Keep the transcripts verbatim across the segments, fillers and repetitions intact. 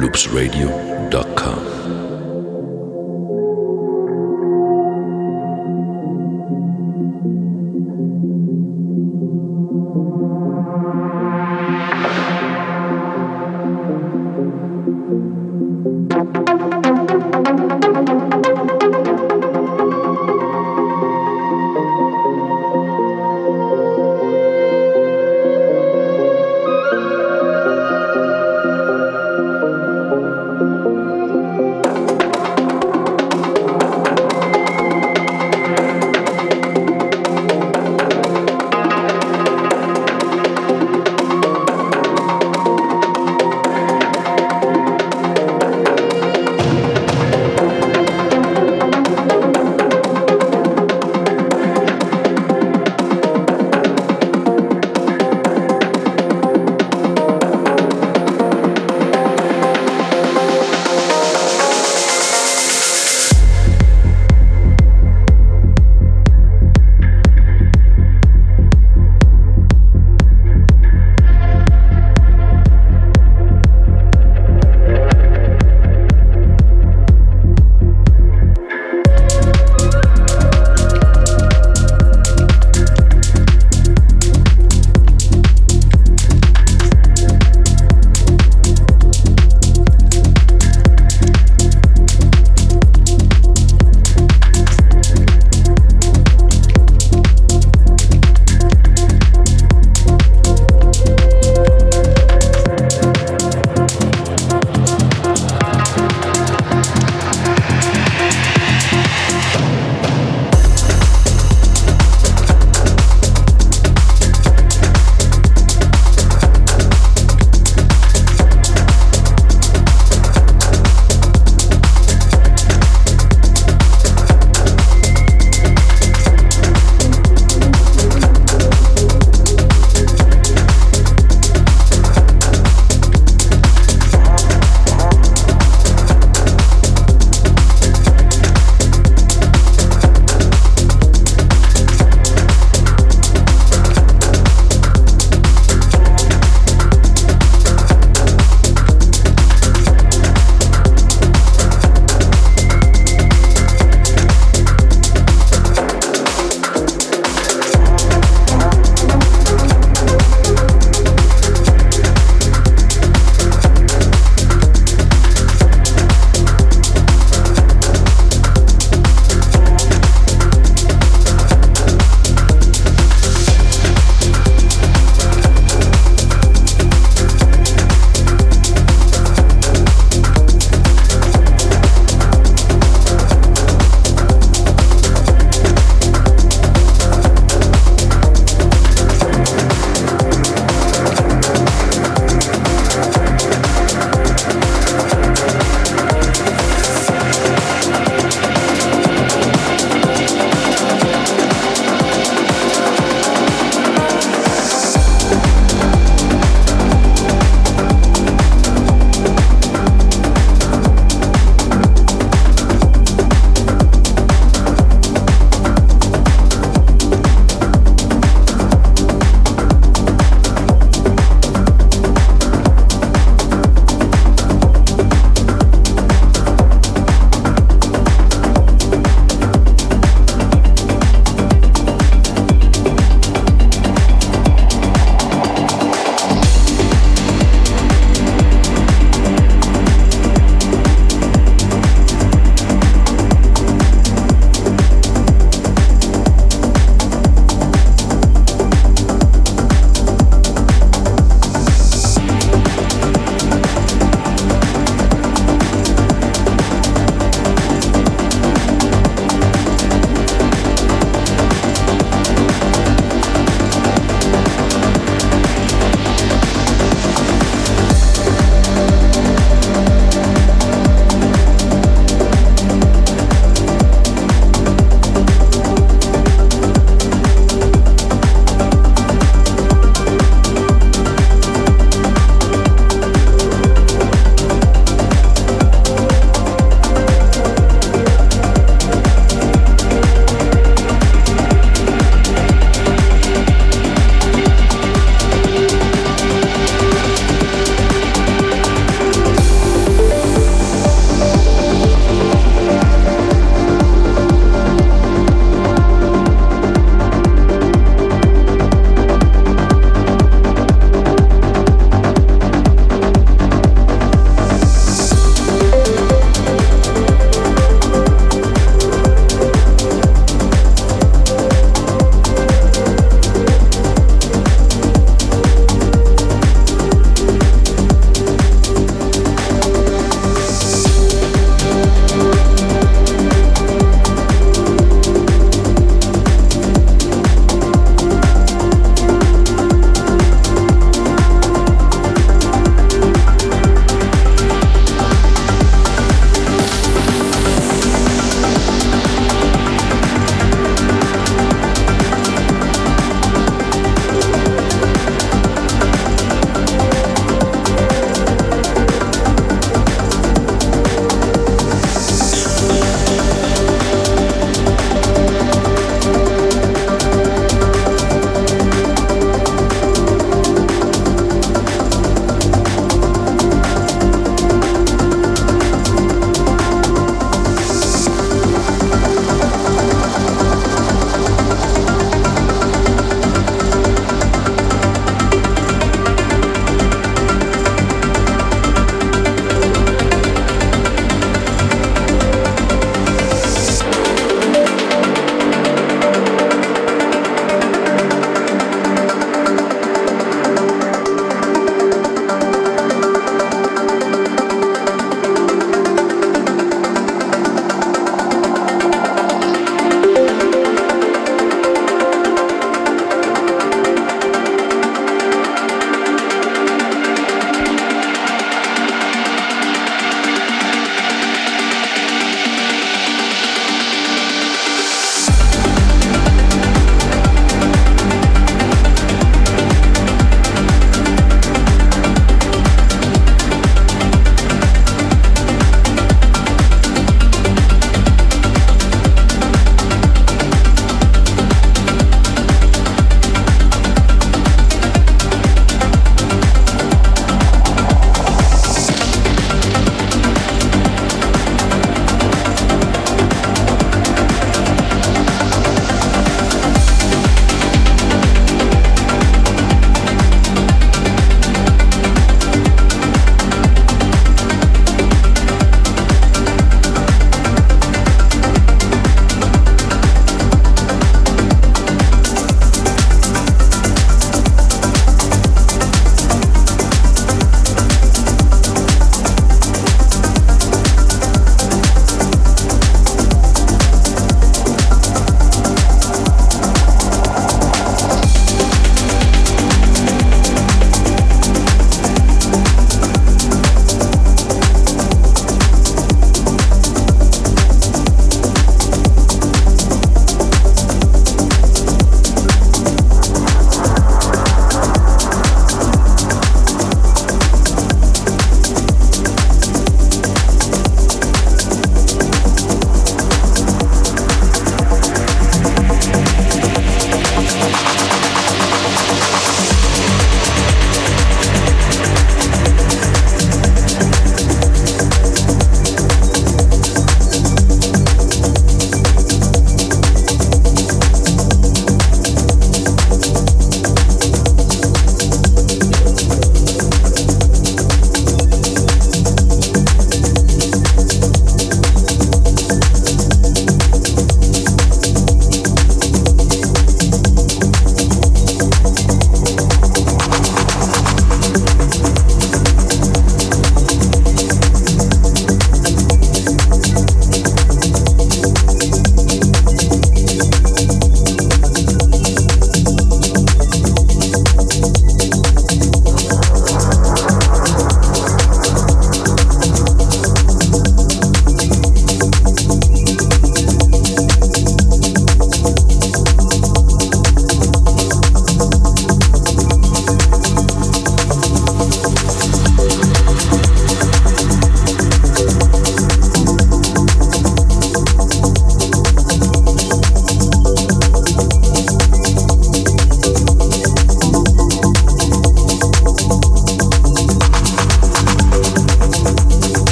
loops radio dot com.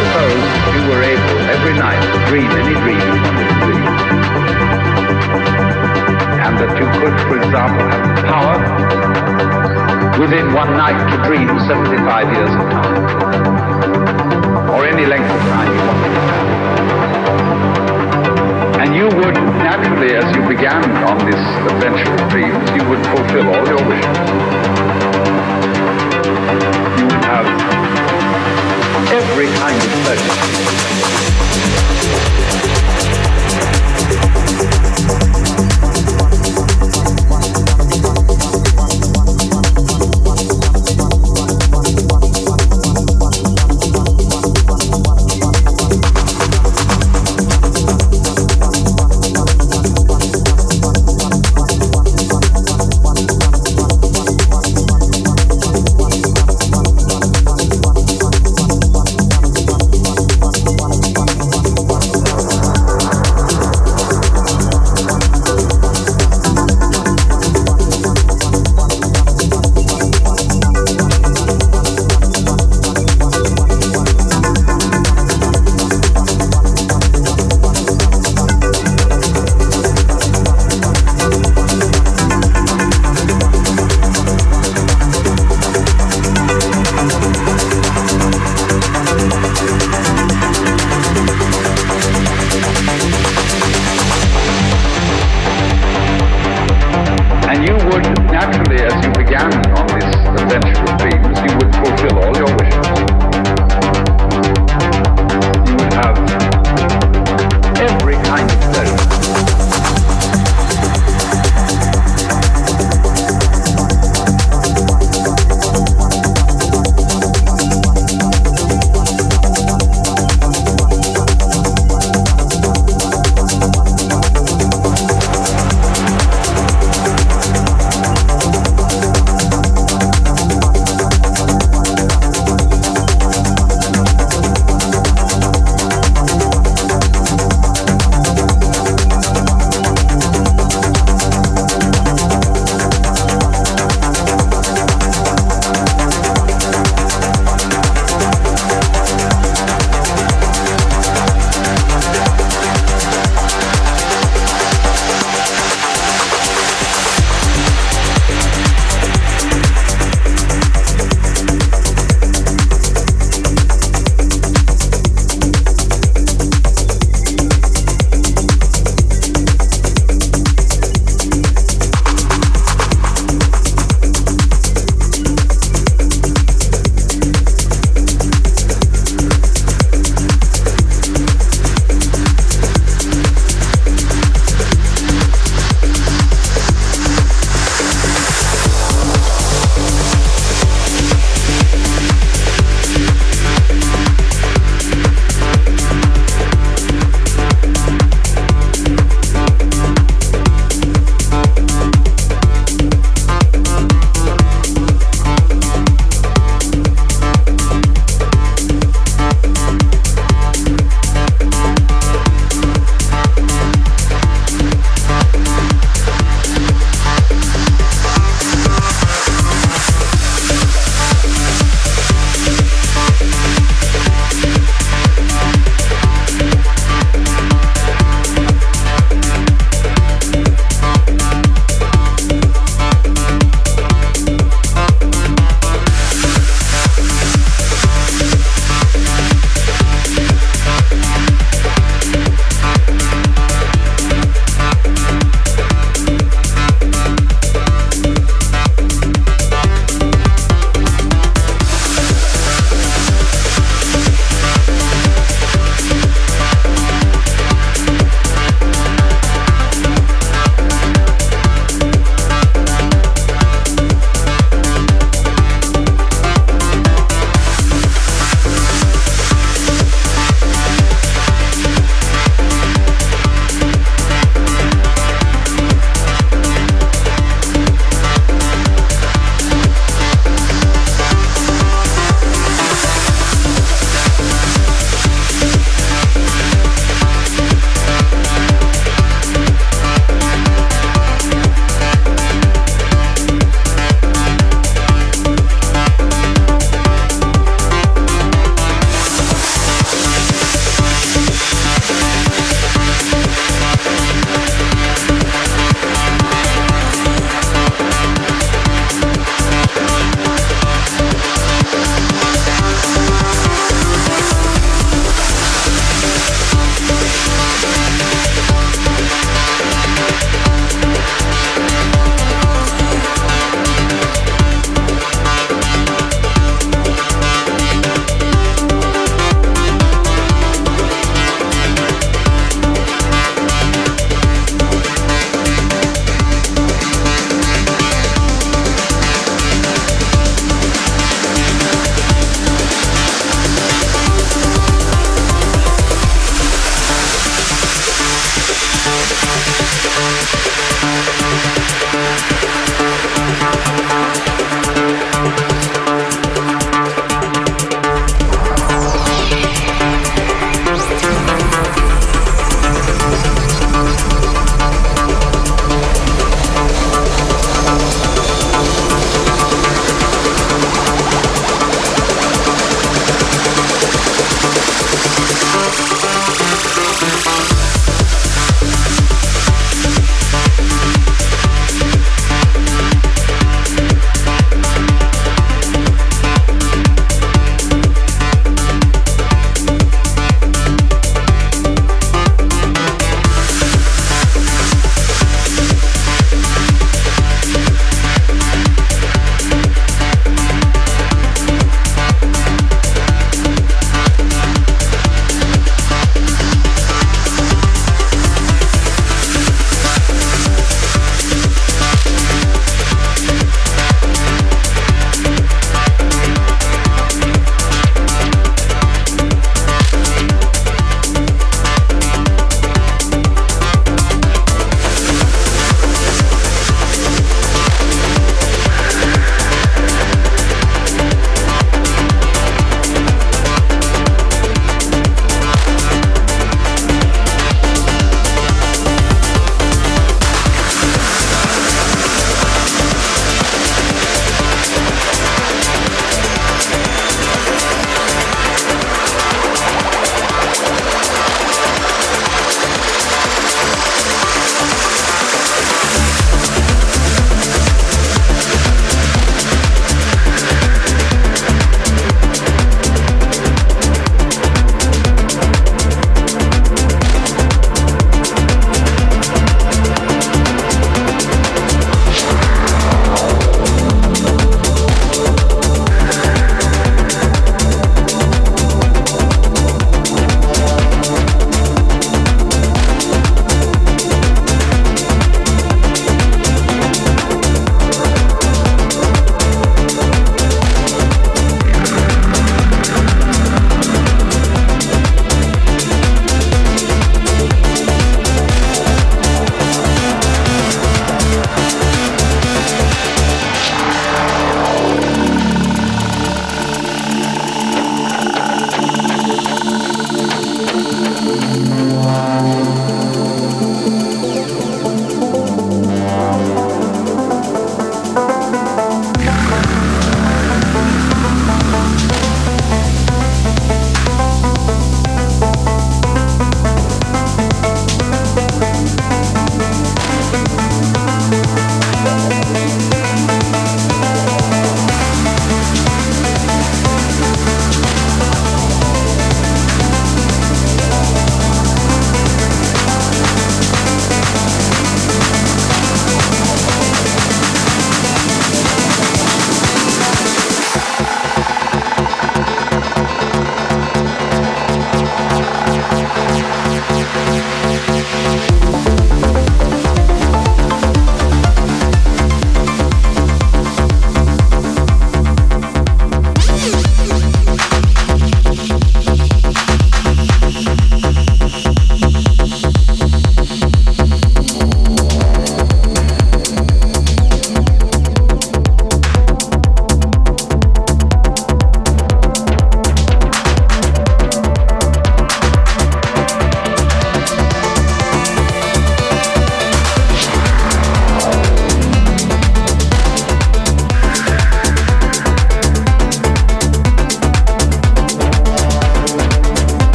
suppose you were able every night to dream any dream you wanted to dream, and that you could, for example, have the power within one night to dream seventy-five years of time, or any length of time you wanted to have. And you would naturally, as you began on this adventure of dreams, you would fulfill all your wishes. You would have every kind of pleasure.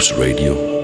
Caps Radio.